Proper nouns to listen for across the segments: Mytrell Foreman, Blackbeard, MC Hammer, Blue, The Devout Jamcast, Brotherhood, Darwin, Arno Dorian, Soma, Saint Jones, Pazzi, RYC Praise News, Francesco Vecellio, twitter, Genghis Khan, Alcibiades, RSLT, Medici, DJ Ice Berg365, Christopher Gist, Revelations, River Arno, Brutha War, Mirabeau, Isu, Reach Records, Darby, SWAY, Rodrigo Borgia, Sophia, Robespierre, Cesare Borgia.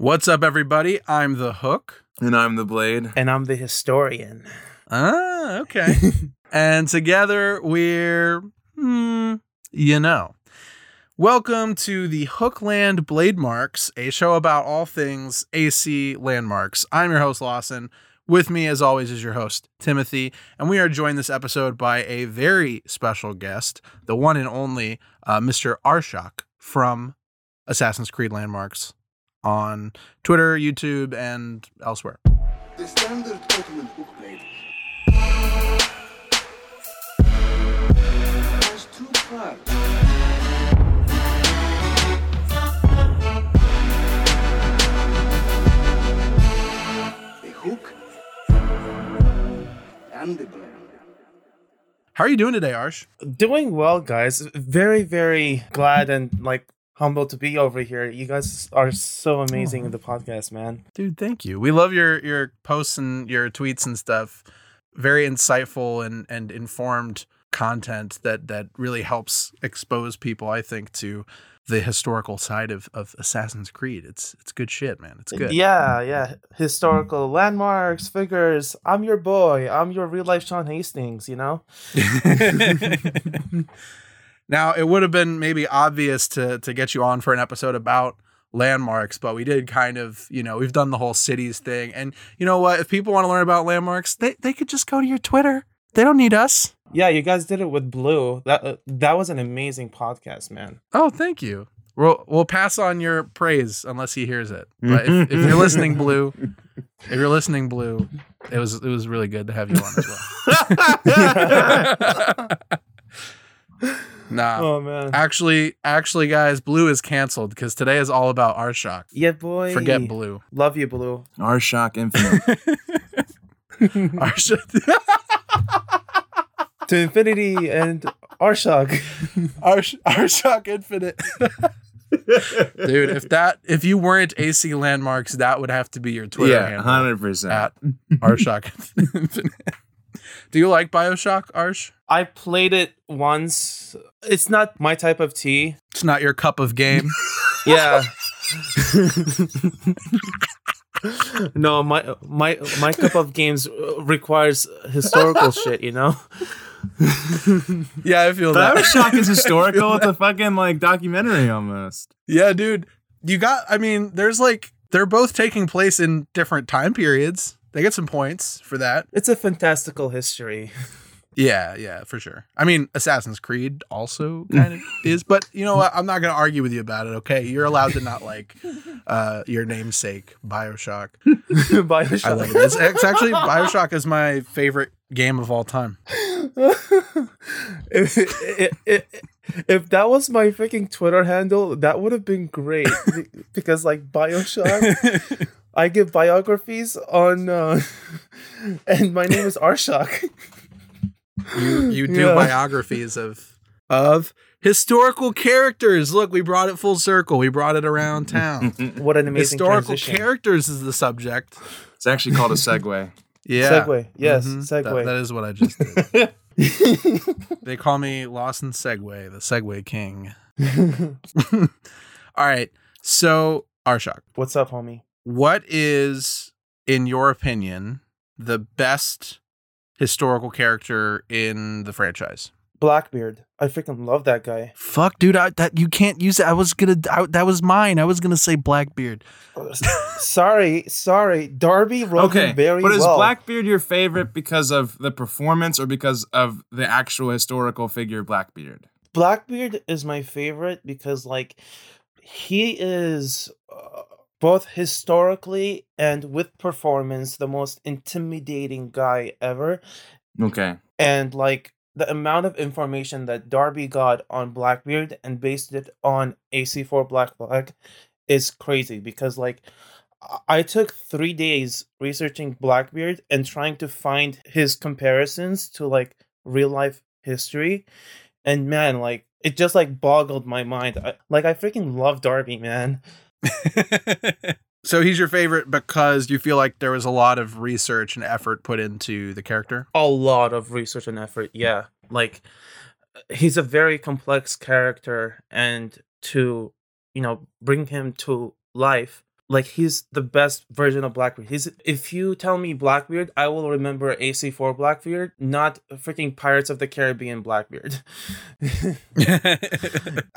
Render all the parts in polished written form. What's up, everybody? I'm the Hook. And I'm the Blade. And I'm the Historian. Ah, okay. And together we're, Welcome to the Hookland Blade Marks, a show about all things AC Landmarks. I'm your host, Lawson. With me, as always, is your host, Timothy. And we are joined this episode by a very special guest, the one and only Mr. Arshak from Assassin's Creed Landmarks. On Twitter, YouTube, and elsewhere. The standard Ottoman book blade has two parts. The hook and the blade. How are you doing today, Arsh? Doing well, guys. Very, very glad and humbled to be over here. You guys are so amazing in the podcast, man. Dude, thank you. We love your posts and your tweets and stuff. Very insightful and informed content that really helps expose people, I think, to the historical side of Assassin's Creed. It's good shit, man. It's good. Yeah. Historical landmarks, figures. I'm your boy. I'm your real-life Sean Hastings, you know? Now, it would have been maybe obvious to get you on for an episode about landmarks, but we did kind of, we've done the whole cities thing. And you know what? If people want to learn about landmarks, they could just go to your Twitter. They don't need us. Yeah, you guys did it with Blue. That was an amazing podcast, man. Oh, thank you. We'll pass on your praise unless he hears it. But if you're listening, Blue, it was really good to have you on as well. Nah. Oh, man. Actually, guys, Blue is canceled because today is all about Arshak. Yeah, boy. Forget Blue. Love you, Blue. Arshak Infinite. To infinity and Arshak. Arshak Infinite. Dude, if you weren't AC Landmarks, that would have to be your Twitter handle. Yeah, 100%. At Arshak Infinite. Do you like Bioshock, Arsh? I played it once. It's not my type of tea. It's not your cup of game. Yeah. No, my cup of games requires historical shit, you know? Yeah, I feel that. Bioshock is historical. It's a fucking documentary almost. Yeah, dude. They're both taking place in different time periods. They get some points for that. It's a fantastical history. Yeah, for sure. I mean, Assassin's Creed also kind of is, but you know what? I'm not going to argue with you about it, okay? You're allowed to not like your namesake, Bioshock. Bioshock. I love it. It's actually, Bioshock is my favorite game of all time. If that was my freaking Twitter handle, that would have been great because Bioshock... I give biographies on, and my name is Arshak. You do biographies of historical characters. Look, we brought it full circle. We brought it around town. What an amazing historical transition. Characters is the subject. It's actually called a segue. Yeah, segue. Yes, segue. That is what I just did. They call me Lawson Segway, the Segway King. All right, so Arshak, what's up, homie? What is, in your opinion, the best historical character in the franchise? Blackbeard. I freaking love that guy. Fuck, dude. You can't use it. That was mine. I was going to say Blackbeard. Sorry. Darby wrote him very well. But is Blackbeard your favorite because of the performance or because of the actual historical figure Blackbeard? Blackbeard is my favorite because, he is... both historically and with performance, the most intimidating guy ever. Okay. And the amount of information that Darby got on Blackbeard and based it on AC4 Black Flag is crazy because I took 3 days researching Blackbeard and trying to find his comparisons to real life history. And man, it just boggled my mind. I freaking love Darby, man. So he's your favorite because you feel like there was a lot of research and effort put into the character? A lot of research and effort, yeah. He's a very complex character, and to bring him to life Like, he's the best version of Blackbeard. If you tell me Blackbeard, I will remember AC4 Blackbeard, not freaking Pirates of the Caribbean Blackbeard. I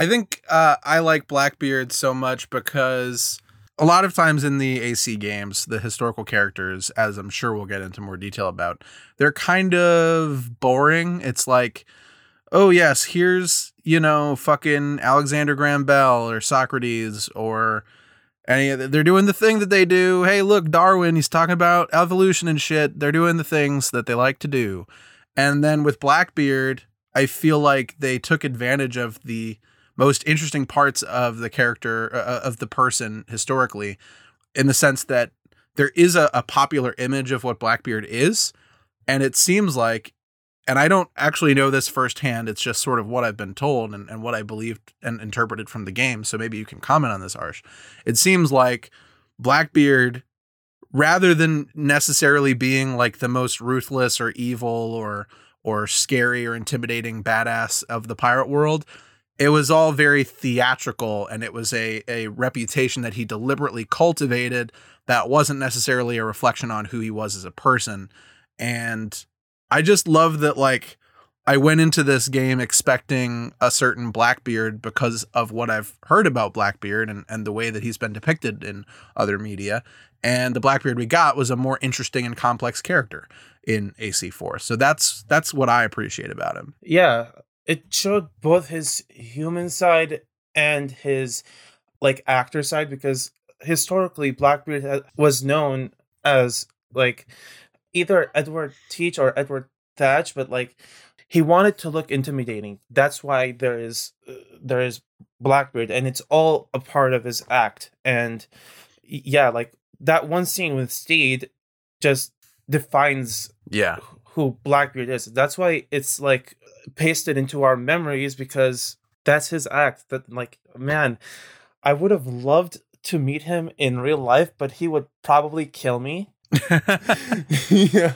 think I like Blackbeard so much because a lot of times in the AC games, the historical characters, as I'm sure we'll get into more detail about, they're kind of boring. It's like, oh, yes, here's, you know, fucking Alexander Graham Bell or Socrates or... And they're doing the thing that they do. Hey, look, Darwin, he's talking about evolution and shit. They're doing the things that they like to do. And then with Blackbeard, I feel like they took advantage of the most interesting parts of the character, of the person historically, in the sense that there is a popular image of what Blackbeard is. And it seems like, and I don't actually know this firsthand, it's just sort of what I've been told and what I believed and interpreted from the game. So maybe you can comment on this, Arsh. It seems like Blackbeard, rather than necessarily being like the most ruthless or evil or scary or intimidating badass of the pirate world, it was all very theatrical, and it was a reputation that he deliberately cultivated that wasn't necessarily a reflection on who he was as a person. And I just love that, like, I went into this game expecting a certain Blackbeard because of what I've heard about Blackbeard and the way that he's been depicted in other media. And the Blackbeard we got was a more interesting and complex character in AC4. So that's what I appreciate about him. Yeah, it showed both his human side and his, like, actor side, because historically Blackbeard was known as, like... either Edward Teach or Edward Thatch, but like he wanted to look intimidating. That's why there is Blackbeard, and it's all a part of his act. And yeah, like that one scene with Steed just defines who Blackbeard is. That's why it's like pasted into our memories, because that's his act. That, like, man, I would have loved to meet him in real life, but he would probably kill me. Yeah,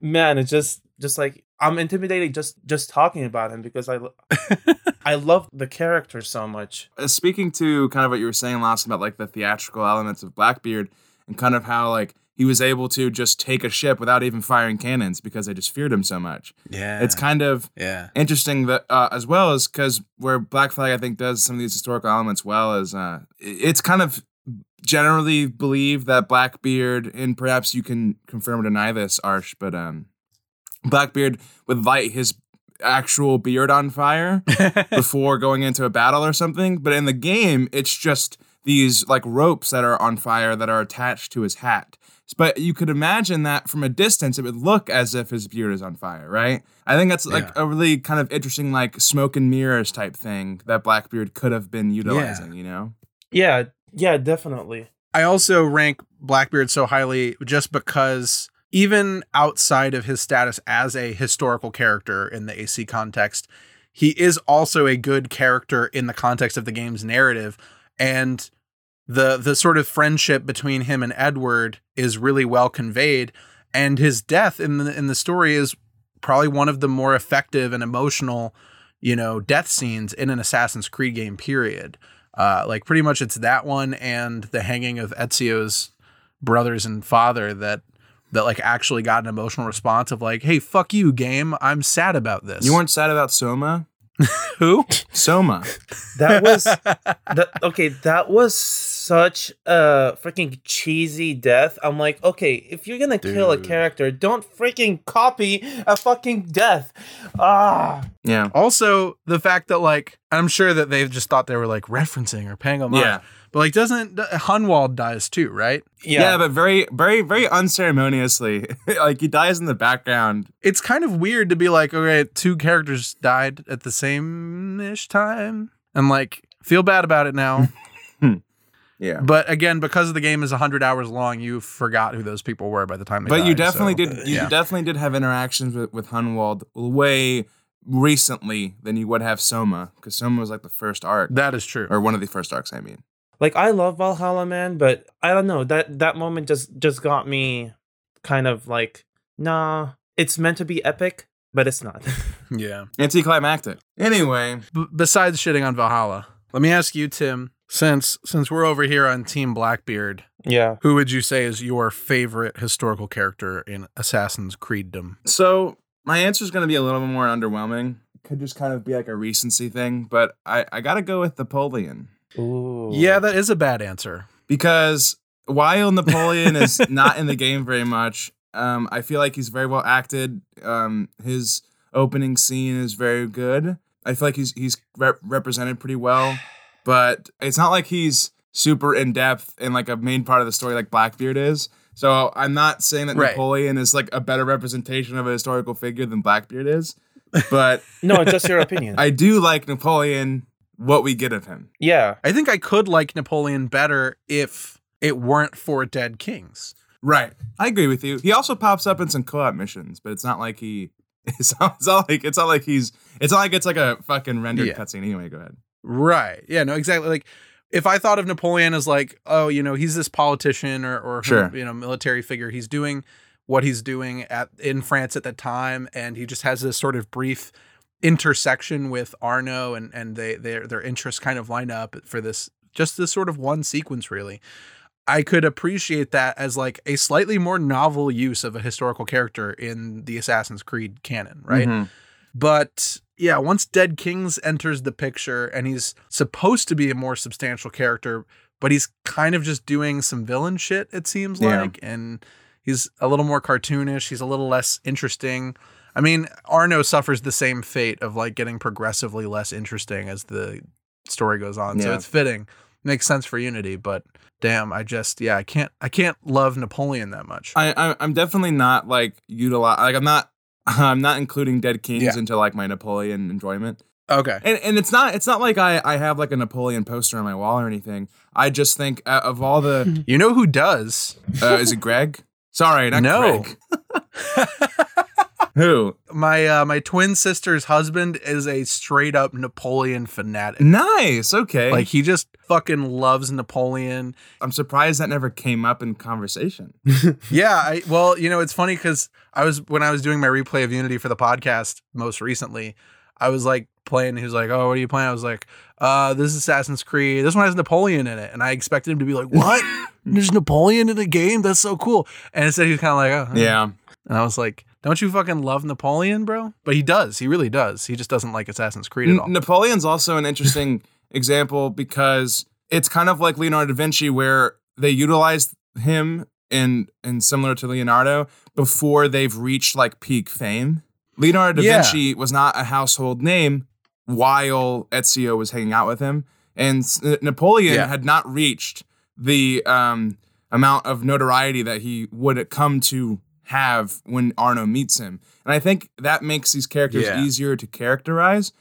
man, it's just like I'm intimidated just talking about him, because I love the character so much. Speaking to kind of what you were saying last about like the theatrical elements of Blackbeard and kind of how like he was able to just take a ship without even firing cannons because they just feared him so much. Yeah, it's kind of interesting that as well as because where Black Flag I think does some of these historical elements well is it's kind of generally believe that Blackbeard, and perhaps you can confirm or deny this, Arsh, but Blackbeard would light his actual beard on fire before going into a battle or something. But in the game, it's just these like ropes that are on fire that are attached to his hat. But you could imagine that from a distance, it would look as if his beard is on fire, right? I think that's like a really kind of interesting like smoke and mirrors type thing that Blackbeard could have been utilizing, you know? Yeah, definitely. I also rank Blackbeard so highly just because even outside of his status as a historical character in the AC context, he is also a good character in the context of the game's narrative. And the sort of friendship between him and Edward is really well conveyed. And his death in the story is probably one of the more effective and emotional, you know, death scenes in an Assassin's Creed game, period. Like pretty much it's that one and the hanging of Ezio's brothers and father that like actually got an emotional response of like, hey, fuck you, game. I'm sad about this. You weren't sad about Soma? Who? Soma. That was such a freaking cheesy death. I'm like, okay, if you're gonna kill a character, don't freaking copy a fucking death. Yeah. Also, the fact that like I'm sure that they just thought they were like referencing or paying homage. Yeah. But like, doesn't Hunwald dies too, right? Yeah, but very, very, very unceremoniously. Like he dies in the background. It's kind of weird to be like, okay, two characters died at the same-ish time, and like feel bad about it now. Yeah. But again, because the game is 100 hours long, you forgot who those people were by the time they died. But you definitely did. You definitely did have interactions with Hunwald way recently than you would have Soma, because Soma was like the first arc. That is true, or one of the first arcs. I mean, like I love Valhalla, man, but I don't know that moment just got me kind of like, nah, it's meant to be epic, but it's not. Yeah, anticlimactic. Anyway, besides shitting on Valhalla, let me ask you, Tim. Since we're over here on Team Blackbeard, yeah, who would you say is your favorite historical character in Assassin's Creeddom? So my answer is going to be a little bit more underwhelming. It could just kind of be like a recency thing, but I got to go with Napoleon. Ooh. Yeah, that is a bad answer. Because while Napoleon is not in the game very much, I feel like he's very well acted. His opening scene is very good. I feel like he's represented pretty well, but it's not like he's super in depth and like a main part of the story like Blackbeard is. So I'm not saying that Napoleon is like a better representation of a historical figure than Blackbeard is, but no, it's just your opinion. I do like Napoleon. What we get of him. Yeah. I think I could like Napoleon better if it weren't for Dead Kings. Right. I agree with you. He also pops up in some co-op missions, but it's not like it's like a fucking rendered cutscene. Anyway, go ahead. Right. Yeah, no, exactly. Like if I thought of Napoleon as like, oh, you know, he's this politician or sure, you know, military figure, he's doing what he's doing in France at the time, and he just has this sort of brief intersection with Arno and their interests kind of line up for this sort of one sequence, really. I could appreciate that as like a slightly more novel use of a historical character in the Assassin's Creed canon, right? Mm-hmm. But yeah, once Dead Kings enters the picture and he's supposed to be a more substantial character, but he's kind of just doing some villain shit, it seems like, and he's a little more cartoonish, he's a little less interesting. I mean, Arno suffers the same fate of like getting progressively less interesting as the story goes on. Yeah. So it's fitting. Makes sense for Unity, but damn, I can't love Napoleon that much. I'm definitely not like utilize, like I'm not including Dead Kings into like my Napoleon enjoyment. Okay. And it's not like I have like a Napoleon poster on my wall or anything. I just think of all the You know who does? Is it Greg? Sorry, not Greg. Who? My twin sister's husband is a straight up Napoleon fanatic. Nice. Okay. Like he just fucking loves Napoleon. I'm surprised that never came up in conversation. Yeah. Well, you know, it's funny because when I was doing my replay of Unity for the podcast most recently, I was like playing. He was like, "Oh, what are you playing?" I was like, "This is Assassin's Creed. This one has Napoleon in it." And I expected him to be like, "What? There's Napoleon in the game? That's so cool." And instead, he was kind of like, "Oh, yeah." And I was like, don't you fucking love Napoleon, bro? But he does. He really does. He just doesn't like Assassin's Creed at all. Napoleon's also an interesting example because it's kind of like Leonardo da Vinci where they utilized him and similar to Leonardo before they've reached like peak fame. Leonardo da Vinci was not a household name while Ezio was hanging out with him. And Napoleon had not reached the amount of notoriety that he would come to have when Arno meets him. And I think that makes these characters easier to characterize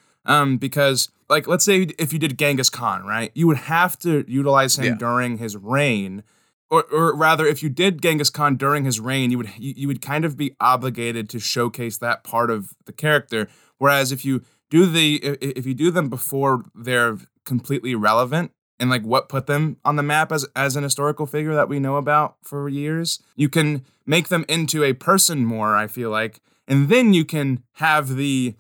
because, like, let's say if you did Genghis Khan, right? You would have to utilize him during his reign, or rather, if you did Genghis Khan during his reign, you would kind of be obligated to showcase that part of the character. Whereas if you do them before they're completely relevant, and like what put them on the map as an historical figure that we know about for years, you can make them into a person more, I feel like. And then you can have the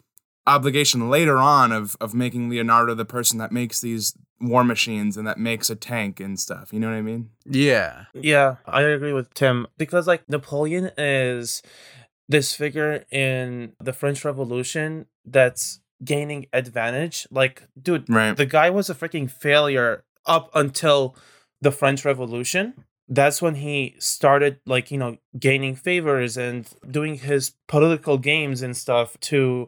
obligation later on of making Leonardo the person that makes these war machines and that makes a tank and stuff. You know what I mean? Yeah. Yeah, I agree with Tim. Because like Napoleon is this figure in the French Revolution that's gaining advantage. like, dude, right. The guy was a freaking failure up until the French Revolution. That's when he started, like, you know, gaining favors and doing his political games and stuff to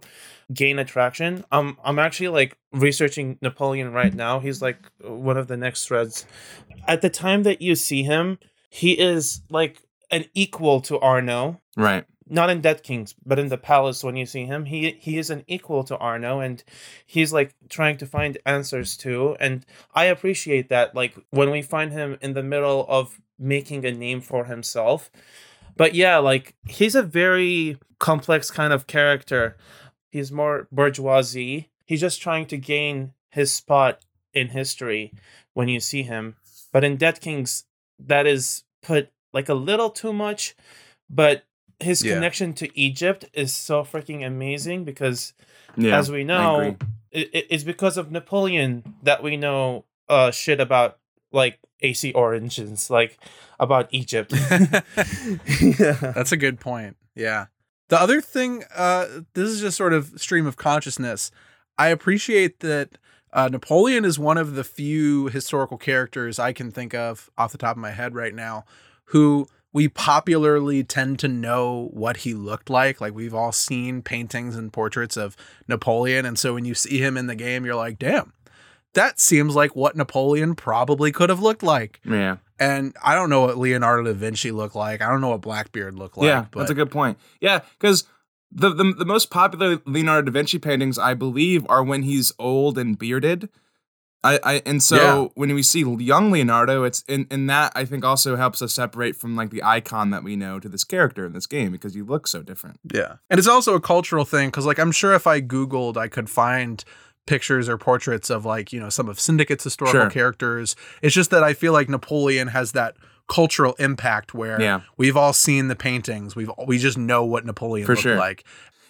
gain attraction. I'm actually like researching Napoleon right now. He's like one of the next threads. At the time that you see him, he is like an equal to Arno. Right. Not in Dead Kings, but in the palace when you see him, he is an equal to Arno, and he's like trying to find answers too. And I appreciate that, like when we find him in the middle of making a name for himself. But yeah, like he's a very complex kind of character. He's more bourgeoisie. He's just trying to gain his spot in history when you see him. But in Dead Kings, that is put like a little too much, but his connection to Egypt is so freaking amazing because, as we know, it's because of Napoleon that we know shit about like AC origins, like about Egypt. Yeah. That's a good point. Yeah. The other thing, this is just sort of stream of consciousness. I appreciate that Napoleon is one of the few historical characters I can think of off the top of my head right now who we popularly tend to know what he looked like. Like, we've all seen paintings and portraits of Napoleon. And so when you see him in the game, you're like, damn, that seems like what Napoleon probably could have looked like. Yeah. And I don't know what Leonardo da Vinci looked like. I don't know what Blackbeard looked like. Yeah, but that's a good point. Yeah, because the most popular Leonardo da Vinci paintings, I believe, are when he's old and bearded. And so when we see young Leonardo, it's in that I think also helps us separate from like the icon that we know to this character in this game because you look so different. Yeah. And it's also a cultural thing because like I'm sure if I Googled, I could find pictures or portraits of like, you know, some of Syndicate's historical characters. It's just that I feel like Napoleon has that cultural impact where we've all seen the paintings. We just know what Napoleon looked like.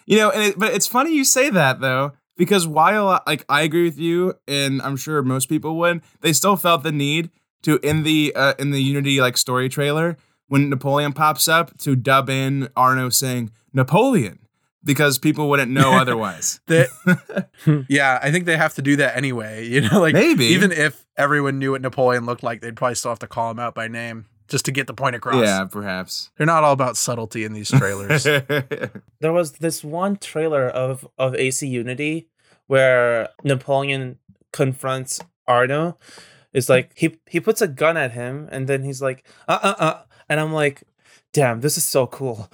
You know, and but it's funny you say that though. Because while like I agree with you, and I'm sure most people would, they still felt the need to in the Unity like story trailer when Napoleon pops up to dub in Arno saying Napoleon because people wouldn't know otherwise. Yeah, I think they have to do that anyway. You know, like maybe even if everyone knew what Napoleon looked like, they'd probably still have to call him out by name just to get the point across. Yeah, perhaps. They're not all about subtlety in these trailers. There was this one trailer of AC Unity where Napoleon confronts Arno. It's like, he puts a gun at him, and then he's like, and I'm like, damn, this is so cool.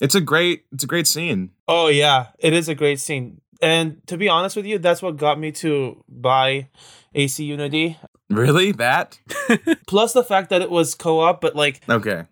It's a great scene. Oh, yeah, it is a great scene. And to be honest with you, that's what got me to buy AC Unity. Really? That? Plus the fact that it was co-op, but like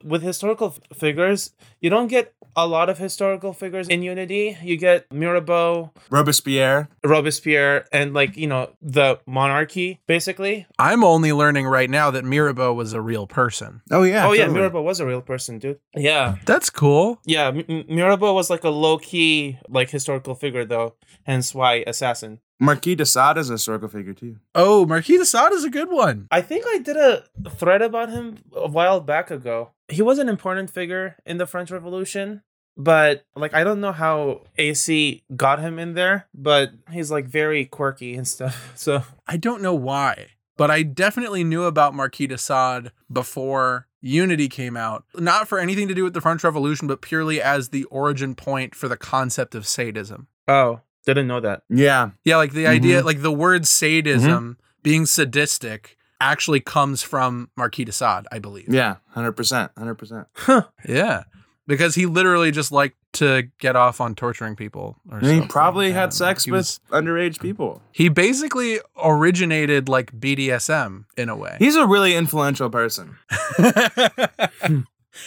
with historical figures, you don't get a lot of historical figures in Unity. You get Mirabeau, Robespierre, and like, you know, the monarchy, basically. I'm only learning right now that Mirabeau was a real person. Oh, yeah. Oh, totally. Yeah, Mirabeau was a real person, dude. Yeah. That's cool. Yeah, Mirabeau was like a low-key, like, historical figure, though, hence why Assassin. Marquis de Sade is a historical figure, too. Oh, Marquis de Sade is a good one. I think I did a thread about him a while back ago. He was an important figure in the French Revolution, but like I don't know how AC got him in there, but he's like very quirky and stuff. So I don't know why, but I definitely knew about Marquis de Sade before Unity came out, not for anything to do with the French Revolution, but purely as the origin point for the concept of sadism. Oh. Didn't know that. Yeah. Yeah, like the idea, like the word sadism, being sadistic, actually comes from Marquis de Sade, I believe. Yeah, 100%. 100%. Huh. Yeah. Because he literally just liked to get off on torturing people. He probably had sex with underage people. He basically originated like BDSM in a way. He's a really influential person.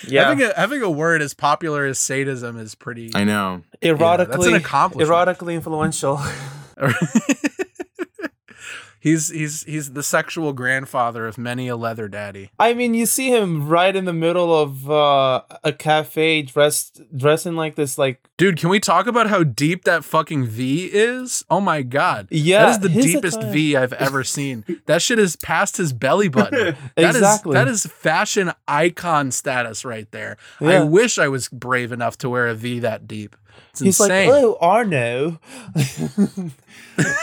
Yeah, having a word as popular as sadism is pretty. I know, erotically, that's an accomplishment. Erotically influential. He's the sexual grandfather of many a leather daddy. I mean, you see him right in the middle of a cafe, dressed in like this, like. Dude, can we talk about how deep that fucking V is? Oh my god, yeah, that is the deepest V I've ever seen. That shit is past his belly button. Exactly, that is fashion icon status right there. Yeah. I wish I was brave enough to wear a V that deep. He's insane. Like, oh, Arno.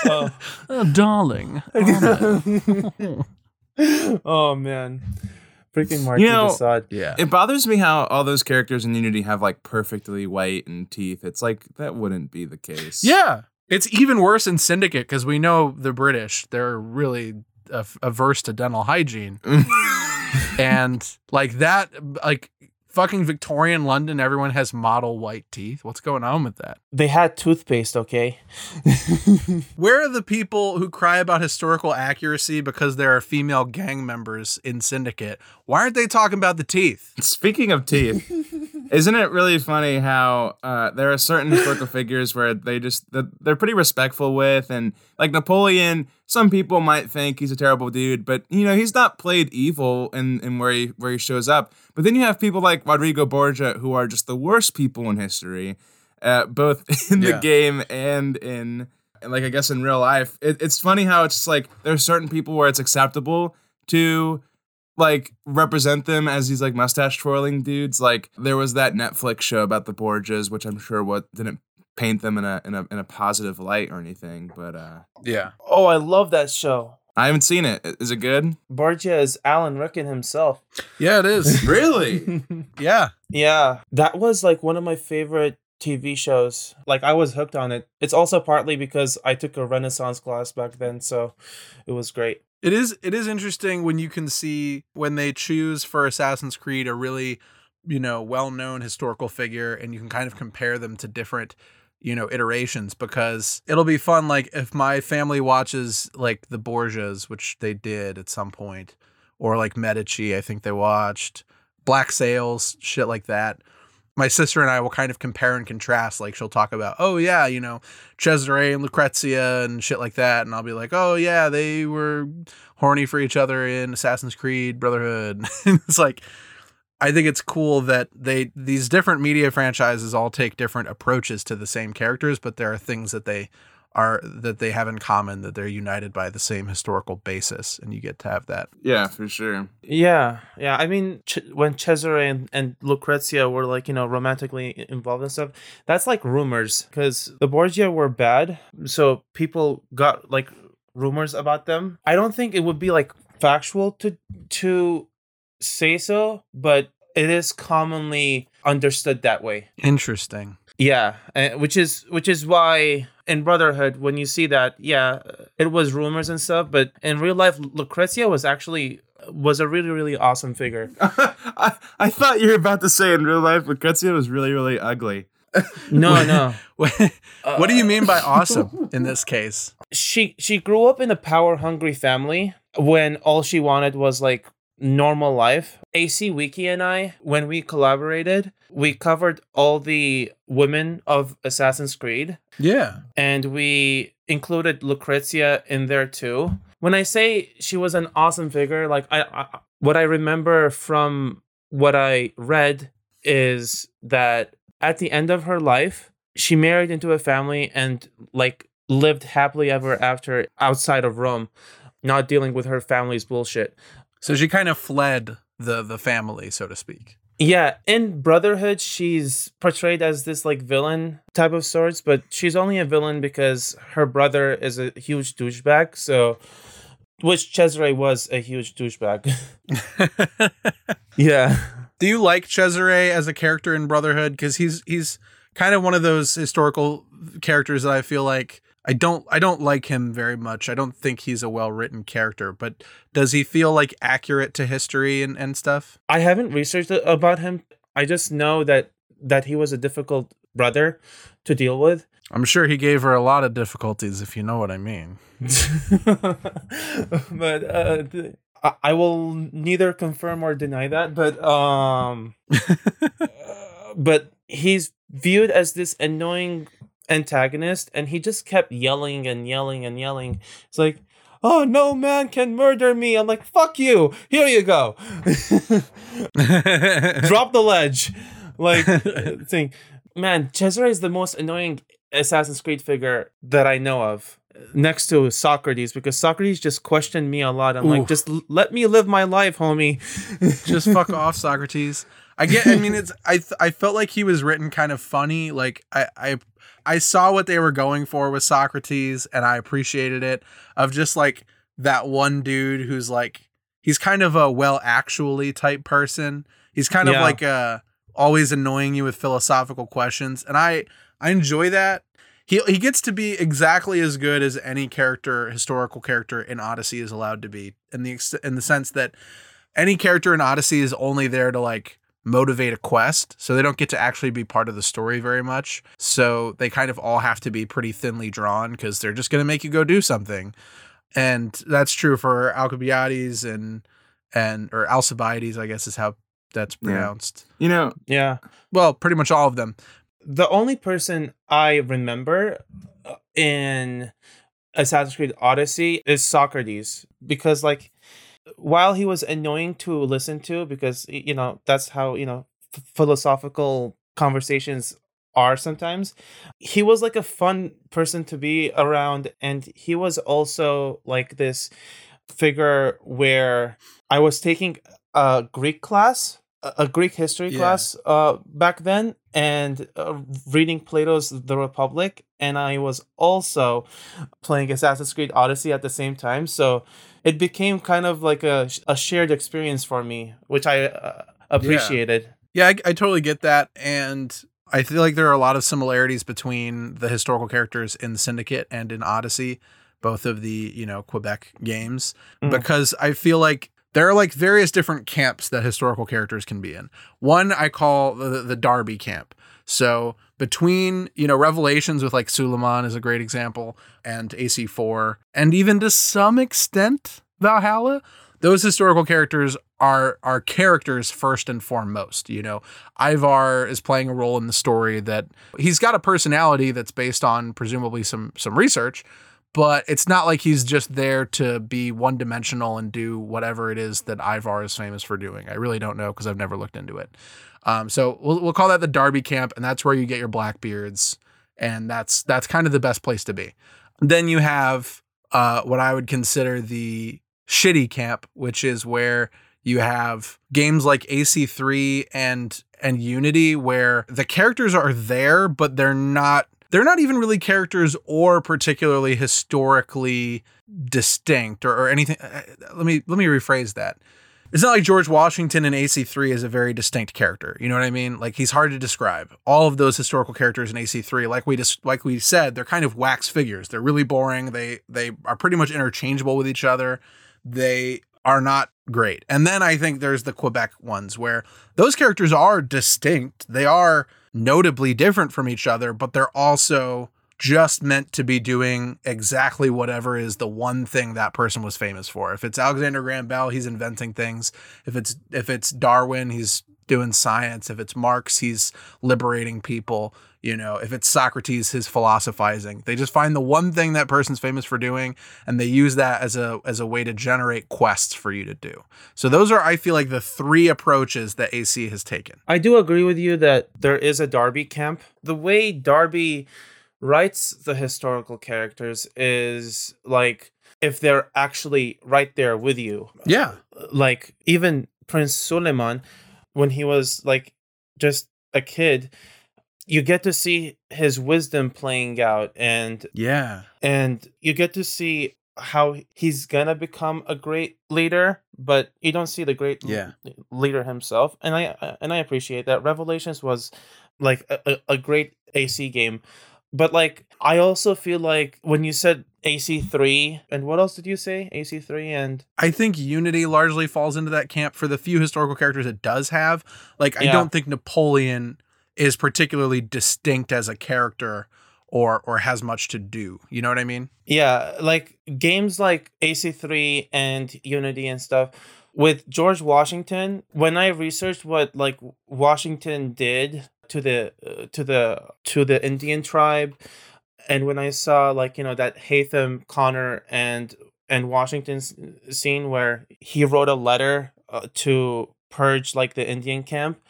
Oh, darling. Arno. Oh, man. Freaking Marquis de Sade. Yeah. It bothers me how all those characters in Unity have like perfectly white and teeth. It's like, that wouldn't be the case. Yeah. It's even worse in Syndicate because we know the British. They're really averse to dental hygiene. And like that, like. Fucking Victorian London, everyone has model white teeth. What's going on with that? They had toothpaste, okay? Where are the people who cry about historical accuracy because there are female gang members in Syndicate? Why aren't they talking about the teeth? Speaking of teeth, isn't it really funny how there are certain historical figures where they're pretty respectful with, and like Napoleon, some people might think he's a terrible dude, but you know, he's not played evil in where he shows up. But then you have people like Rodrigo Borgia who are just the worst people in history, both in the game and in and like I guess in real life, it's funny how it's just like there's certain people where it's acceptable to like represent them as these like mustache twirling dudes. Like there was that Netflix show about the Borgias, which I'm sure didn't paint them in a positive light or anything, but yeah. Oh, I love that show. I haven't seen it. Is it good? Borgia is Alan Rickman himself. Yeah, it is. Really? Yeah. Yeah. That was like one of my favorite TV shows. Like I was hooked on it. It's also partly because I took a Renaissance class back then, so it was great. It is interesting when you can see when they choose for Assassin's Creed a really, you know, well-known historical figure, and you can kind of compare them to different, you know, iterations, because it'll be fun. Like if my family watches like the Borgias, which they did at some point, or like Medici, I think they watched Black Sails, shit like that. My sister and I will kind of compare and contrast. Like she'll talk about, oh yeah, you know, Cesare and Lucrezia and shit like that. And I'll be like, oh yeah, they were horny for each other in Assassin's Creed Brotherhood. It's like, I think it's cool that these different media franchises all take different approaches to the same characters, but there are things that they have in common, that they're united by the same historical basis, and you get to have that. Yeah, for sure. Yeah, yeah. I mean, when Cesare and Lucrezia were like, you know, romantically involved and stuff, that's like rumors, because the Borgia were bad, so people got like rumors about them. I don't think it would be like factual to say so, but it is commonly understood that way. Interesting. Yeah, which is why in Brotherhood, when you see that, yeah, it was rumors and stuff, but in real life, Lucrezia was a really, really awesome figure. I thought you were about to say in real life, Lucrezia was really, really ugly. No. What do you mean by awesome in this case? She grew up in a power-hungry family when all she wanted was like normal life. AC Wiki and I, when we collaborated, we covered all the women of Assassin's Creed. Yeah. And we included Lucrezia in there too. When I say she was an awesome figure, like I what I remember from what I read is that at the end of her life, she married into a family and like lived happily ever after outside of Rome, not dealing with her family's bullshit. So she kind of fled the family, so to speak. Yeah. In Brotherhood, she's portrayed as this like villain type of sorts, but she's only a villain because her brother is a huge douchebag. So, which Cesare was a huge douchebag. Yeah. Do you like Cesare as a character in Brotherhood? Because he's kind of one of those historical characters that I feel like I don't like him very much. I don't think he's a well-written character, but does he feel like accurate to history and stuff? I haven't researched about him. I just know that he was a difficult brother to deal with. I'm sure he gave her a lot of difficulties, if you know what I mean. But I will neither confirm or deny that, but but he's viewed as this annoying antagonist, and he just kept yelling and yelling and yelling. It's like, oh, no man can murder me. I'm like, fuck you, here you go. Drop the ledge, like thing. Man, Cesare is the most annoying Assassin's Creed figure that I know of, next to Socrates, because Socrates just questioned me a lot. I'm like, just let me live my life, homie. Just fuck off, Socrates. I felt like he was written kind of funny. Like I saw what they were going for with Socrates, and I appreciated it, of just like that one dude who's like, he's kind of a well actually type person. He's kind of like always annoying you with philosophical questions. And I enjoy that. He gets to be exactly as good as any character, historical character in Odyssey is allowed to be, in the sense that any character in Odyssey is only there to like motivate a quest, so they don't get to actually be part of the story very much. So they kind of all have to be pretty thinly drawn, because they're just going to make you go do something. And that's true for Alcibiades or Alcibiades, I guess is how that's pronounced. Yeah. You know, yeah. Well, pretty much all of them. The only person I remember in Assassin's Creed Odyssey is Socrates, because like, while he was annoying to listen to, because, you know, that's how, you know, philosophical conversations are sometimes. He was like a fun person to be around, and he was also like this figure where I was taking a Greek class, a Greek history class back then, and reading Plato's The Republic, and I was also playing Assassin's Creed Odyssey at the same time, so it became kind of like a shared experience for me, which I appreciated. I totally get that, and I feel like there are a lot of similarities between the historical characters in the Syndicate and in Odyssey, both of the, you know, Quebec games, because I feel like there are like various different camps that historical characters can be in. One I call the Darby camp. So between, you know, Revelations with like Suleiman is a great example, and AC4, and even to some extent Valhalla, those historical characters are characters first and foremost. You know, Ivar is playing a role in the story that he's got a personality that's based on presumably some research, but it's not like he's just there to be one-dimensional and do whatever it is that Ivar is famous for doing. I really don't know because I've never looked into it. So we'll call that the Darby camp, and that's where you get your Blackbeards, and that's kind of the best place to be. Then you have what I would consider the shitty camp, which is where you have games like AC3 and Unity where the characters are there, but they're not even really characters or particularly historically distinct or anything. Let me rephrase that. It's not like George Washington in AC3 is a very distinct character. You know what I mean? Like, he's hard to describe. All of those historical characters in AC3, like we said, they're kind of wax figures. They're really boring. They are pretty much interchangeable with each other. They are not great. And then I think there's the Quebec ones where those characters are distinct. They are notably different from each other, but they're also just meant to be doing exactly whatever is the one thing that person was famous for. If it's Alexander Graham Bell, he's inventing things. If it's Darwin, he's doing science. If it's Marx, he's liberating people. You know, if it's Socrates, his philosophizing. They just find the one thing that person's famous for doing, and they use that as a way to generate quests for you to do. So those are, I feel like, the three approaches that AC has taken. I do agree with you that there is a Darby camp. The way Darby writes the historical characters is like if they're actually right there with you. Yeah. Like even Prince Suleiman, when he was like just a kid, you get to see his wisdom playing out, and you get to see how he's gonna become a great leader, but you don't see the great leader himself. And I appreciate that. Revelations was like a great AC game, but like I also feel like when you said AC3, and what else did you say? AC3 and... I think Unity largely falls into that camp for the few historical characters it does have. Like, I don't think Napoleon is particularly distinct as a character or has much to do. You know what I mean? Yeah, like games like AC3 and Unity and stuff. With George Washington, when I researched what like Washington did to the Indian tribe, and when I saw, like, you know, that Hatham, Connor, and Washington's scene where he wrote a letter to purge, like, the Indian camp,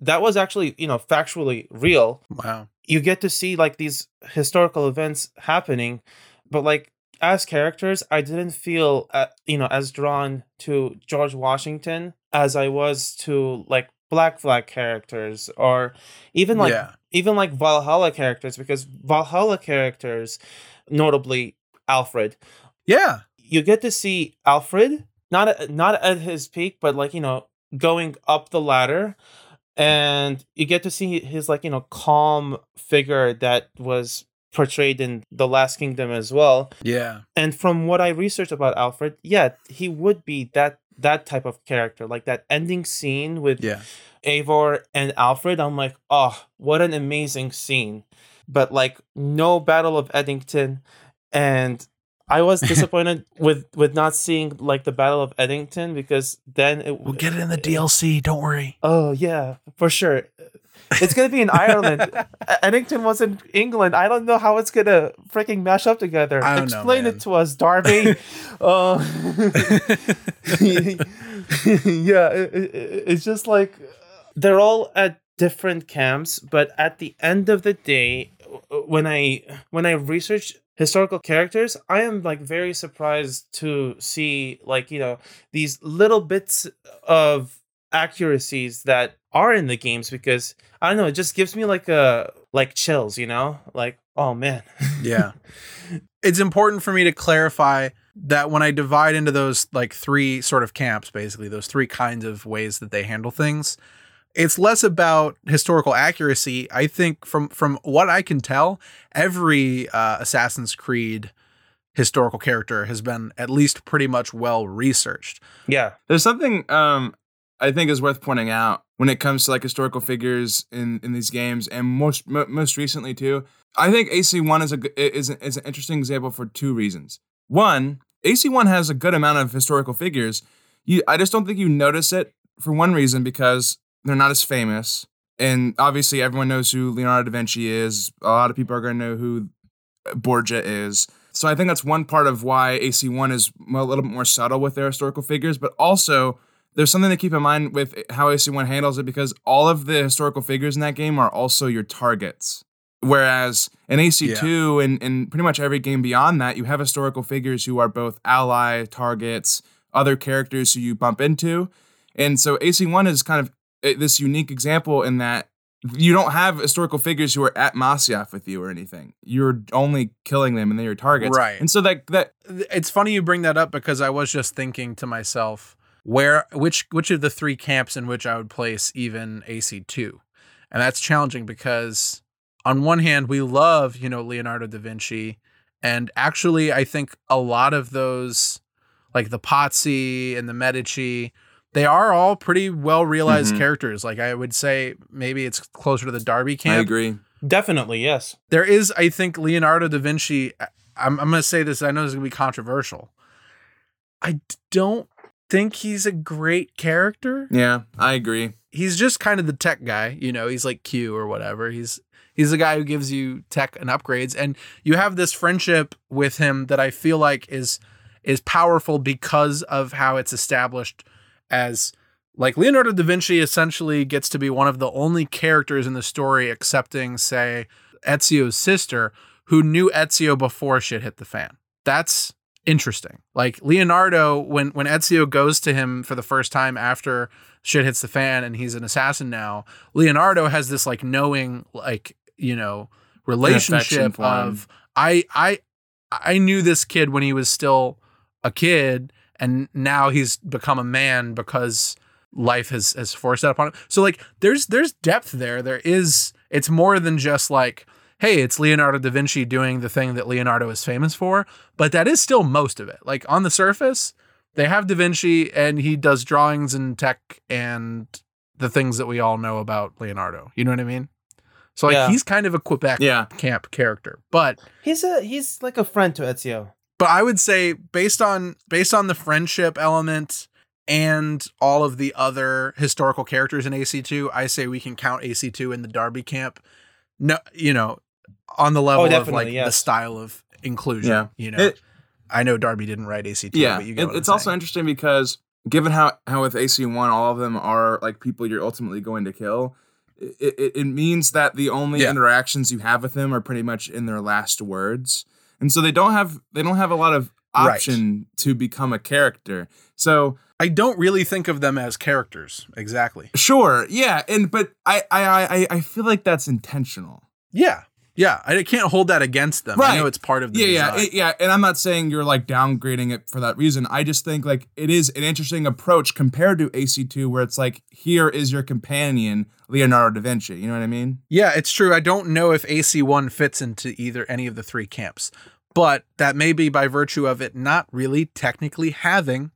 that was actually, you know, factually real. Wow. You get to see, like, these historical events happening, but, like, as characters, I didn't feel, you know, as drawn to George Washington as I was to, like, Black Flag characters, or even like Valhalla characters, because Valhalla characters, notably Alfred. Yeah. You get to see Alfred, not at his peak, but like, you know, going up the ladder, and you get to see his, like, you know, calm figure that was portrayed in The Last Kingdom as well. Yeah. And from what I researched about Alfred, he would be that type of character, like that ending scene with Eivor and Alfred. I'm like, oh, what an amazing scene. But like, no Battle of Edington. And I was disappointed with not seeing like the Battle of Edington, because then we'll get it in the DLC. Don't worry. Oh yeah, for sure. It's going to be in Ireland. Edington was in England. I don't know how it's going to freaking mash up together. I don't Explain know, it to us, Darby. It's just like they're all at different camps, but at the end of the day, when I research historical characters, I am like very surprised to see like, you know, these little bits of accuracies that are in the games, because I don't know, it just gives me like chills, you know, like, oh man. Yeah. It's important for me to clarify that when I divide into those like three sort of camps, basically those three kinds of ways that they handle things, it's less about historical accuracy. I think from what I can tell, every Assassin's Creed historical character has been at least pretty much well researched. Yeah. There's something I think is worth pointing out when it comes to like historical figures in these games, and most recently too. I think AC1 is an interesting example for two reasons. One, AC1 has a good amount of historical figures. I just don't think you notice it, for one reason, because they're not as famous. And obviously everyone knows who Leonardo da Vinci is. A lot of people are going to know who Borgia is. So I think that's one part of why AC1 is a little bit more subtle with their historical figures. But also, there's something to keep in mind with how AC1 handles it, because all of the historical figures in that game are also your targets. Whereas in AC2 and pretty much every game beyond that, you have historical figures who are both ally targets, other characters who you bump into. And so AC1 is kind of this unique example in that you don't have historical figures who are at Masyaf with you or anything. You're only killing them and they're your targets. Right. And so that it's funny you bring that up, because I was just thinking to myself which of the three camps in which I would place even AC2. And that's challenging because on one hand, we love, you know, Leonardo da Vinci, and actually I think a lot of those, like the Pazzi and the Medici, they are all pretty well realized characters. Like I would say maybe it's closer to the Darby camp. I agree. Definitely, yes. There is, I think, Leonardo da Vinci, I'm going to say this, I know this is going to be controversial. I don't think he's a great character. Yeah, I agree. He's just kind of the tech guy, you know, he's like Q or whatever. He's the guy who gives you tech and upgrades, and you have this friendship with him that I feel like is powerful because of how it's established as like Leonardo da Vinci essentially gets to be one of the only characters in the story, excepting say Ezio's sister, who knew Ezio before shit hit the fan. That's interesting. Like Leonardo, when Ezio goes to him for the first time after shit hits the fan and he's an assassin now, Leonardo has this like knowing, like, you know, relationship of I knew this kid when he was still a kid, and now he's become a man because life has forced that upon him. So like there's depth there. There is, it's more than just like, hey, it's Leonardo da Vinci doing the thing that Leonardo is famous for, but that is still most of it. Like on the surface, they have da Vinci and he does drawings and tech and the things that we all know about Leonardo. You know what I mean? So like he's kind of a Quebec camp character, but he's like a friend to Ezio. But I would say based on the friendship element and all of the other historical characters in AC2, I say we can count AC2 in the Darby camp. No, you know, on the level of like the style of inclusion, you know, I know Darby didn't write AC2, but you get what I'm saying. Also interesting because given how with AC1, all of them are like people you're ultimately going to kill. It means that the only interactions you have with them are pretty much in their last words. And so they don't have a lot of option to become a character. So I don't really think of them as characters. Exactly. Sure. Yeah. And but I feel like that's intentional. Yeah. Yeah. I can't hold that against them. Right. I know it's part of the design. Yeah. And I'm not saying you're like downgrading it for that reason. I just think like it is an interesting approach compared to AC2, where it's like, here is your companion, Leonardo da Vinci. You know what I mean? Yeah, it's true. I don't know if AC1 fits into either any of the three camps, but that may be by virtue of it not really technically having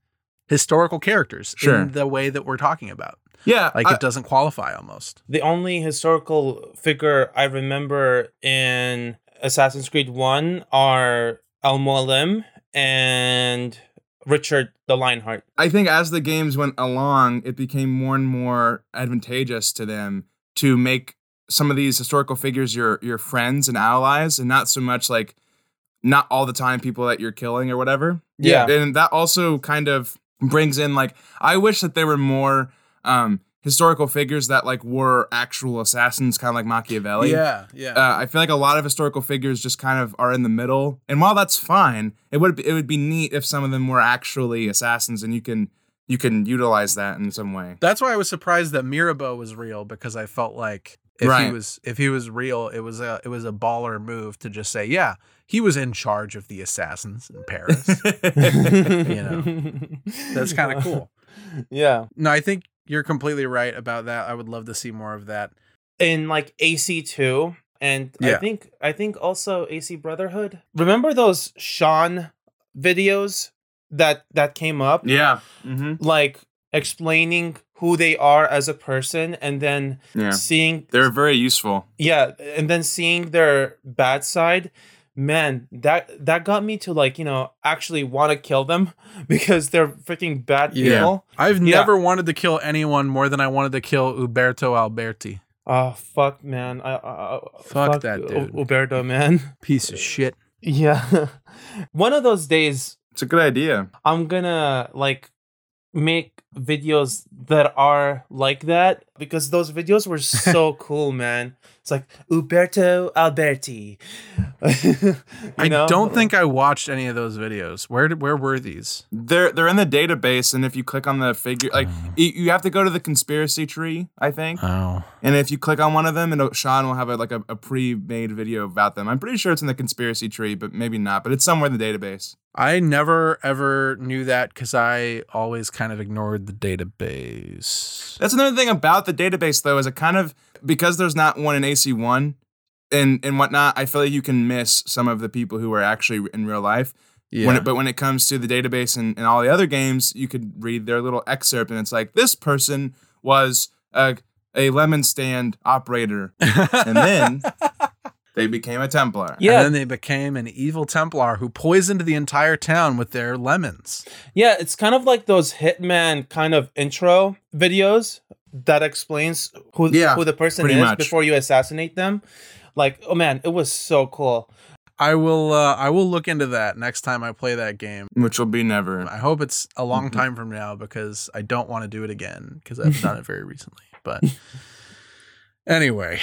historical characters in the way that we're talking about. Yeah. Like it doesn't qualify almost. The only historical figure I remember in Assassin's Creed 1 are Al-Mualim and Richard the Lionheart. I think as the games went along, it became more and more advantageous to them to make some of these historical figures your friends and allies, and not so much like not all the time people that you're killing or whatever. Yeah. And that also kind of brings in like, I wish that there were more historical figures that like were actual assassins, kind of like Machiavelli. Yeah. I feel like a lot of historical figures just kind of are in the middle. And while that's fine, it would be neat if some of them were actually assassins, and you can utilize that in some way. That's why I was surprised that Mirabeau was real, because I felt like if he was real, it was a baller move to just say, yeah, he was in charge of the assassins in Paris. You know, that's kind of cool. Yeah. No, I think you're completely right about that. I would love to see more of that in like AC2, and yeah. I think also AC Brotherhood. Remember those Sean videos that came up? Yeah. Mm-hmm. Like explaining who they are as a person, and then seeing they're very useful. Yeah, and then seeing their bad side. Man, that got me to like, you know, actually want to kill them because they're freaking bad people. I've never wanted to kill anyone more than I wanted to kill Uberto Alberti. Oh, fuck, man. Fuck that dude. Uberto, man. Piece of shit. Yeah. One of those days. It's a good idea. I'm gonna like make videos that are like that, because those videos were so cool, man. It's like Uberto Alberti. I don't think I watched any of those videos. Where were these? They're in the database, and if you click on the figure, like you have to go to the conspiracy tree, I think. Oh. And if you click on one of them, and Sean will have a pre-made video about them. I'm pretty sure it's in the conspiracy tree, but maybe not. But it's somewhere in the database. I never ever knew that because I always kind of ignored the database. That's another thing about the database, though, is it kind of, because there's not one in AC1 and whatnot, I feel like you can miss some of the people who are actually in real life. Yeah. But when it comes to the database and all the other games, you could read their little excerpt, and it's like, this person was a lemon stand operator. And then they became a Templar. Yeah. And then they became an evil Templar who poisoned the entire town with their lemons. Yeah, it's kind of like those Hitman kind of intro videos that explains who the person is before you assassinate them. Like, oh man, it was so cool. I will look into that next time I play that game. Which will be never. I hope it's a long time from now, because I don't want to do it again, because I've done it very recently. But anyway,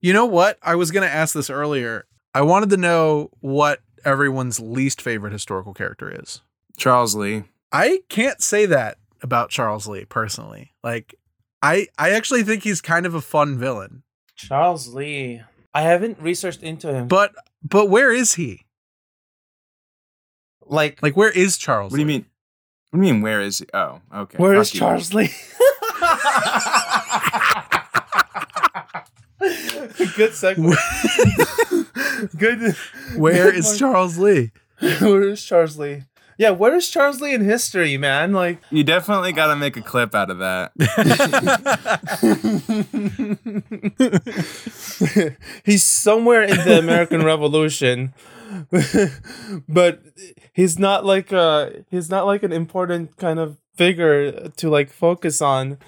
you know what? I was going to ask this earlier. I wanted to know what everyone's least favorite historical character is. Charles Lee. I can't say that about Charles Lee personally. Like, I actually think he's kind of a fun villain. Charles Lee. I haven't researched into him. But where is he? Like where is Charles Lee? What do you mean, where is he? Oh, okay. Where is Charles Lee? Good segue. Good. Where is Charles Lee? Where is Charles Lee? Yeah, where is Charles Lee in history, man? Like, you definitely got to make a clip out of that. He's somewhere in the American Revolution, but he's not like an important kind of figure to like focus on.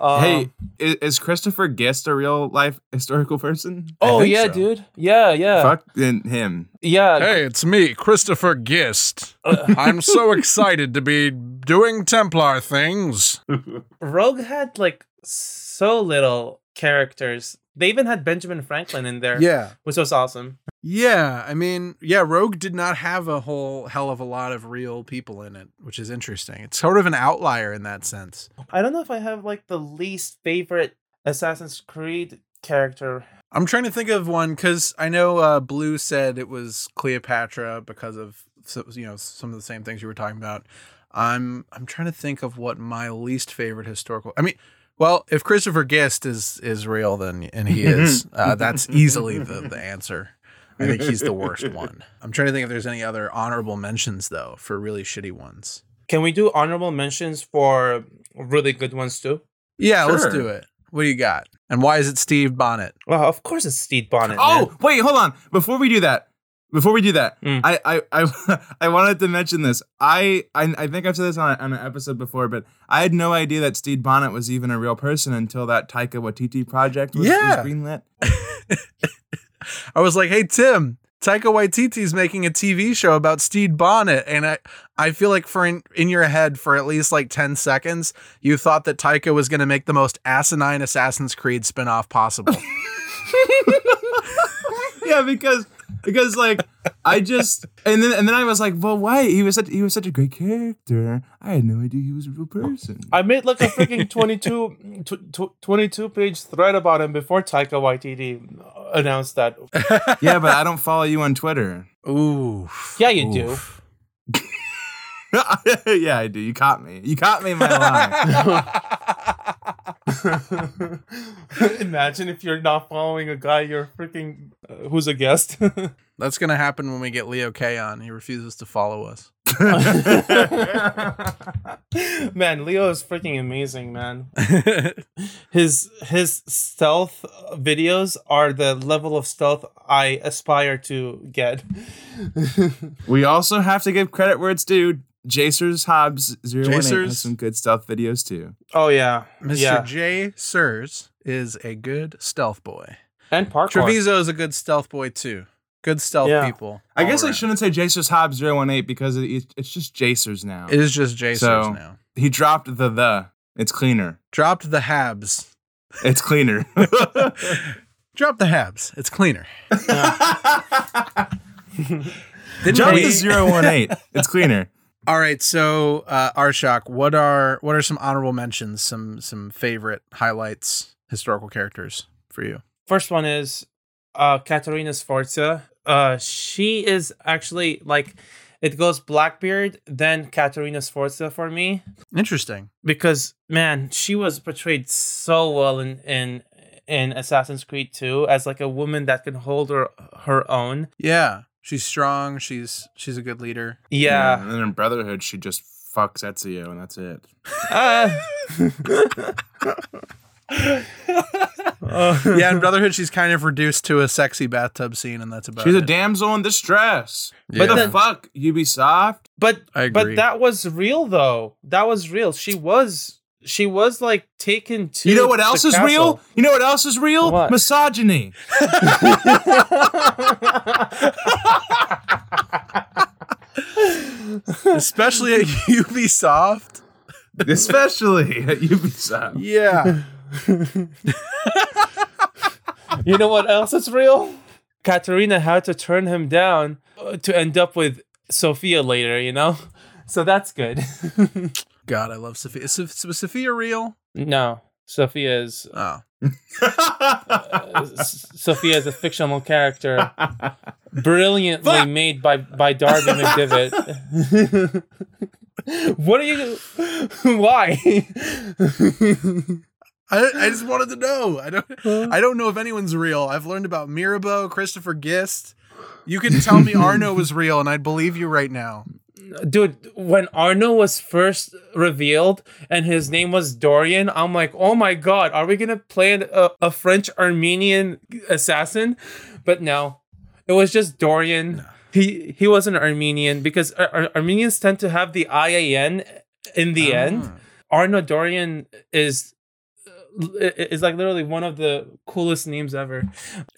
Hey, is Christopher Gist a real life historical person? Oh yeah, so. Dude. Yeah. Fuck him. Yeah. Hey, it's me, Christopher Gist. I'm so excited to be doing Templar things. Rogue had like so little characters. They even had Benjamin Franklin in there. Yeah. Which was awesome. Yeah. I mean, yeah, Rogue did not have a whole hell of a lot of real people in it, which is interesting. It's sort of an outlier in that sense. I don't know if I have like the least favorite Assassin's Creed character. I'm trying to think of one, because I know Blue said it was Cleopatra because of, you know, some of the same things you were talking about. I'm trying to think of what my least favorite historical... I mean... Well, if Christopher Gist is real, then he is. That's easily the answer. I think he's the worst one. I'm trying to think if there's any other honorable mentions, though, for really shitty ones. Can we do honorable mentions for really good ones, too? Yeah, sure. Let's do it. What do you got? And why is it Steve Bonnet? Well, of course it's Steve Bonnet. Oh, man. Wait, hold on. Before we do that, I wanted to mention this. I think I've said this on an episode before, but I had no idea that Steed Bonnet was even a real person until that Taika Waititi project was greenlit. I was like, hey, Tim, Taika Waititi's making a TV show about Steed Bonnet, and I feel like for in your head for at least like 10 seconds, you thought that Taika was going to make the most asinine Assassin's Creed spinoff possible. Yeah, because like I just and then I was like, well, why he was such a great character. I had no idea he was a real person. I made like a freaking 22 page thread about him before Taika Waititi announced that. Yeah, but I don't follow you on Twitter. Ooh. Yeah, you do. Yeah, I do. You caught me. You caught me in my lie. Imagine if you're not following a guy you're freaking who's a guest. That's gonna happen when we get Leo K on. He refuses to follow us. Man, Leo is freaking amazing, man. His stealth videos are the level of stealth I aspire to get. We also have to give credit where it's due. Jacers Hobbs 018 has some good stealth videos too. Oh yeah. Mr. Yeah. Jacers is a good stealth boy. And parkour. Treviso is a good stealth boy too. Good stealth people. I guess around. I shouldn't say Jacers Hobbs 018 because it's just Jacers now. It is just Jacers so now. He dropped the. It's cleaner. Dropped the Habs. It's cleaner. Drop the Habs. It's cleaner. Drop the 018. It's cleaner. All right, so Arshak, what are some honorable mentions, some favorite highlights, historical characters for you? First one is Caterina Sforza. She is actually like it goes Blackbeard, then Caterina Sforza for me. Interesting, because man, she was portrayed so well in Assassin's Creed 2 as like a woman that can hold her own. Yeah, she's strong. She's a good leader. Yeah, and then in Brotherhood, she just fucks Ezio, and that's it. Yeah, in Brotherhood, she's kind of reduced to a sexy bathtub scene, and that's about it. She's a damsel in distress. Yeah. What the fuck, Ubisoft? But I agree. But that was real, though. That was real. She was like taken to. You know what else is castle. Real? You know what else is real? What? Misogyny. Especially at Ubisoft. Especially at Ubisoft. Yeah. You know what else is real? Katerina had to turn him down to end up with Sophia later, you know? So that's good. God, I love Sophia. Was Sophia real? No. Sophia is... Oh. Sophia is a fictional character brilliantly made by Darby McDivitt. What are you... Why? I just wanted to know. I don't know if anyone's real. I've learned about Mirabeau, Christopher Gist. You could tell me Arno was real, and I'd believe you right now. Dude, when Arno was first revealed and his name was Dorian, I'm like, oh my God, are we going to play a French-Armenian assassin? But no, it was just Dorian. No. He was an Armenian because Armenians tend to have the IAN in the end. Arno Dorian is like literally one of the coolest names ever.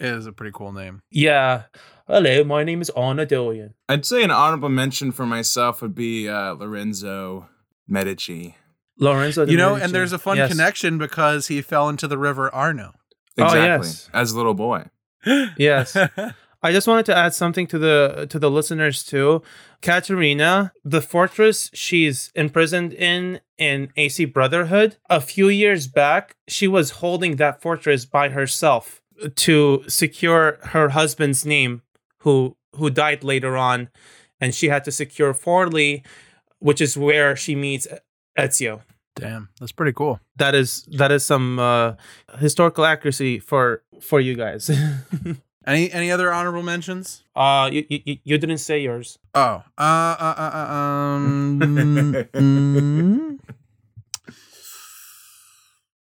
It is a pretty cool name. Yeah. Hello, my name is Arno Dorian. I'd say an honorable mention for myself would be Lorenzo Medici. Lorenzo Medici. You know, and there's a fun connection because he fell into the river Arno. Exactly. Oh, yes. As a little boy. Yes. I just wanted to add something to the listeners too. Katerina, the fortress she's imprisoned in AC Brotherhood, a few years back, she was holding that fortress by herself to secure her husband's name, who died later on, and she had to secure Forli, which is where she meets Ezio. Damn, that's pretty cool. That is some historical accuracy for you guys. Any other honorable mentions? You didn't say yours. Oh.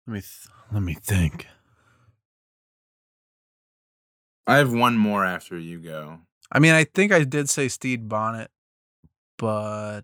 Let me think. I have one more after you go. I mean, I think I did say Steed Bonnet, but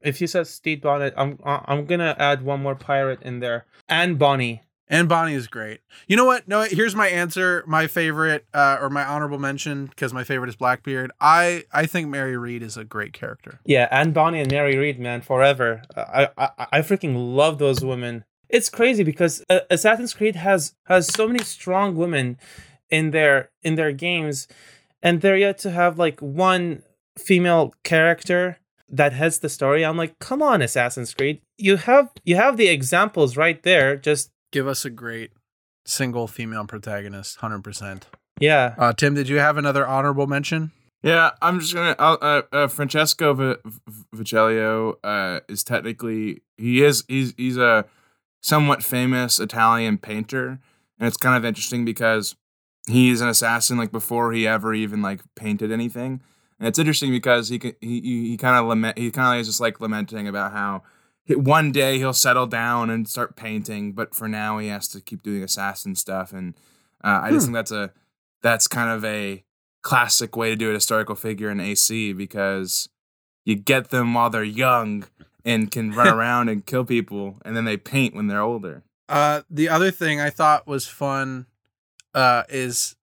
if you said Steed Bonnet, I'm gonna add one more pirate in there. Anne Bonny. And Bonnie is great. You know what? No, here's my answer. My favorite, or my honorable mention, because my favorite is Blackbeard. I think Mary Read is a great character. Yeah, and Bonnie and Mary Read, man, forever. I freaking love those women. It's crazy because Assassin's Creed has so many strong women in their games, and they're yet to have like one female character that heads the story. I'm like, come on, Assassin's Creed, you have the examples right there. Just give us a great single female protagonist, 100%. Yeah. Tim, did you have another honorable mention? Yeah, I'm just gonna. Francesco Vecellio is technically he's a somewhat famous Italian painter, and it's kind of interesting because he's an assassin like before he ever even like painted anything. And it's interesting because he kind of is just lamenting about how one day he'll settle down and start painting, but for now he has to keep doing assassin stuff. And I just think that's kind of a classic way to do a historical figure in AC, because you get them while they're young and can run around and kill people, and then they paint when they're older. The other thing I thought was fun is,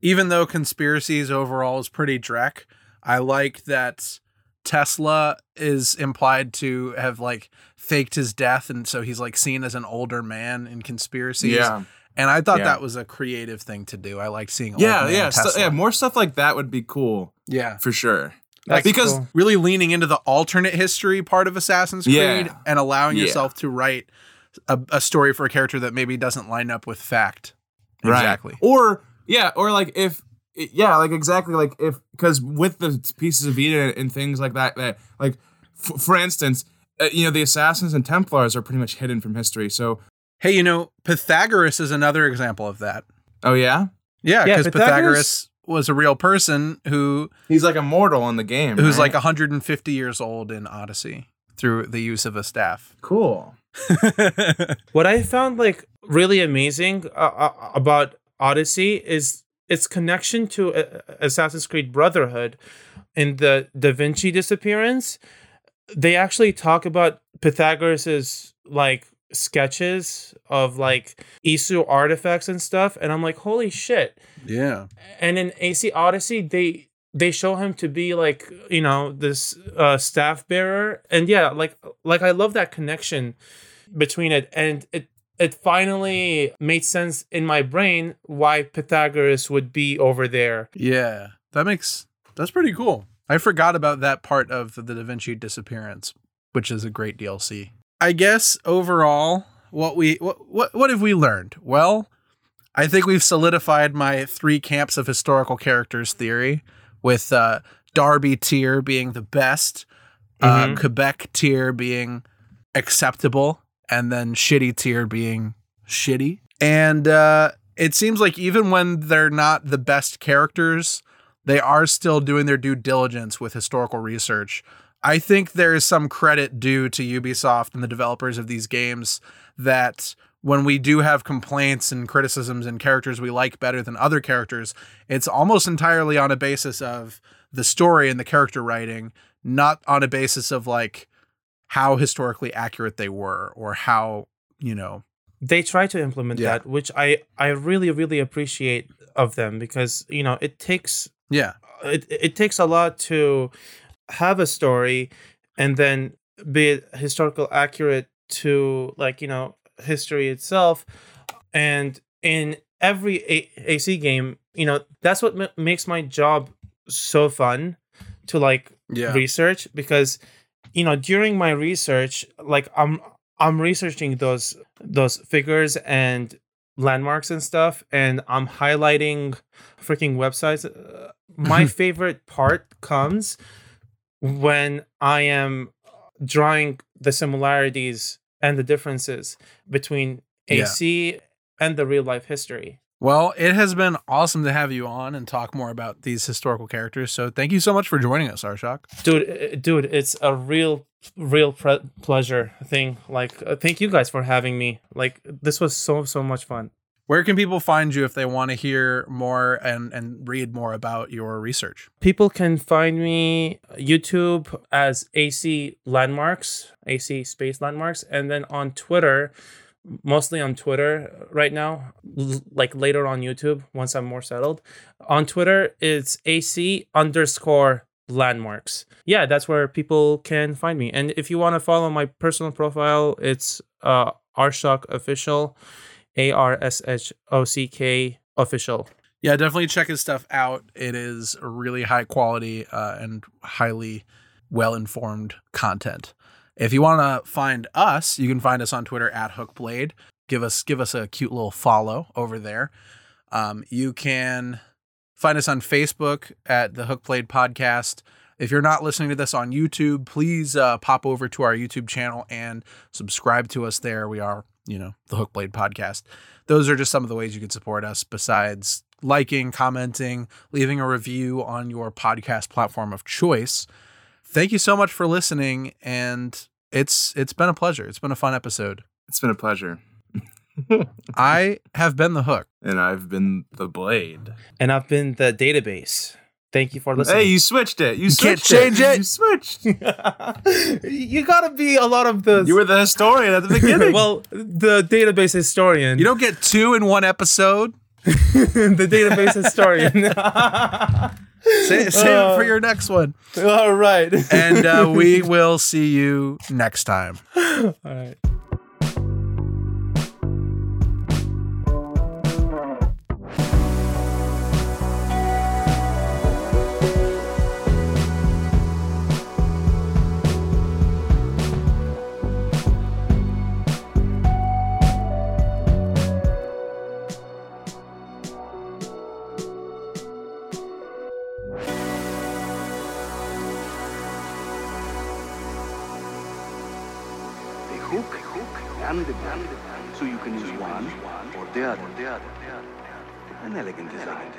even though conspiracies overall is pretty dreck, I like that Tesla is implied to have like faked his death, and so he's like seen as an older man in conspiracies. Yeah. And I thought that was a creative thing to do. I liked seeing old man Tesla. Yeah, more stuff like that would be cool. Yeah. For sure. That's because cool. Really leaning into the alternate history part of Assassin's Creed and allowing yourself to write a story for a character that maybe doesn't line up with fact. Right. Exactly. Or because with the pieces of Vita and things like that like, for instance, the Assassins and Templars are pretty much hidden from history. So, hey, Pythagoras is another example of that. Oh, yeah? Yeah, because Pythagoras was a real person who... He's like a mortal in the game, who's right? Like 150 years old in Odyssey through the use of a staff. Cool. What I found like really amazing about Odyssey is its connection to Assassin's Creed Brotherhood. In the Da Vinci disappearance, they actually talk about Pythagoras's like sketches of like Isu artifacts and stuff, and I'm like, holy shit. Yeah. And in AC Odyssey, they show him to be like, this staff bearer, and like I love that connection between it, and it finally made sense in my brain why Pythagoras would be over there. Yeah, that's pretty cool. I forgot about that part of the Da Vinci disappearance, which is a great DLC. I guess overall, what have we learned? Well, I think we've solidified my three camps of historical characters theory, with Darby tier being the best, Quebec tier being acceptable, and then shitty tier being shitty. And it seems like even when they're not the best characters, they are still doing their due diligence with historical research. I think there is some credit due to Ubisoft and the developers of these games that when we do have complaints and criticisms and characters we like better than other characters, it's almost entirely on a basis of the story and the character writing, not on a basis of like how historically accurate they were or how, They try to implement that, which I really, really appreciate of them, because, it takes... Yeah. It takes a lot to have a story and then be it historical accurate to like, history itself. And in every AC game, that's what makes my job so fun to like research, because during my research, like I'm researching those figures and landmarks and stuff, and I'm highlighting freaking websites. My favorite part comes when I am drawing the similarities and the differences between AC and the real life history. Well, it has been awesome to have you on and talk more about these historical characters. So thank you so much for joining us, Arshak. Dude, it's a real pleasure thing. Like, thank you guys for having me. Like, this was so much fun. Where can people find you if they want to hear more and read more about your research? People can find me YouTube as AC Landmarks, AC Space Landmarks, and then on Twitter mostly on Twitter right now, like later on YouTube once I'm more settled. On Twitter, it's AC_landmarks. Yeah, that's where people can find me. And if you want to follow my personal profile, it's Arshak Official, ARSHOCK Official. Yeah, definitely check his stuff out. It is really high quality and highly well-informed content. If you want to find us, you can find us on Twitter at Hookblade. Give us a cute little follow over there. You can find us on Facebook at the Hookblade Podcast. If you're not listening to this on YouTube, please pop over to our YouTube channel and subscribe to us there. We are, the Hookblade Podcast. Those are just some of the ways you can support us besides liking, commenting, leaving a review on your podcast platform of choice. Thank you so much for listening, and it's been a pleasure. It's been a fun episode. It's been a pleasure. I have been the Hook. And I've been the Blade. And I've been the Database. Thank you for listening. Hey, you switched it. You can't change it. You switched. You got to be a lot of the... You were the historian at the beginning. Well, the Database historian. You don't get two in one episode. The Database historian. Save it for your next one. All right. And we will see you next time. All right. An elegant design.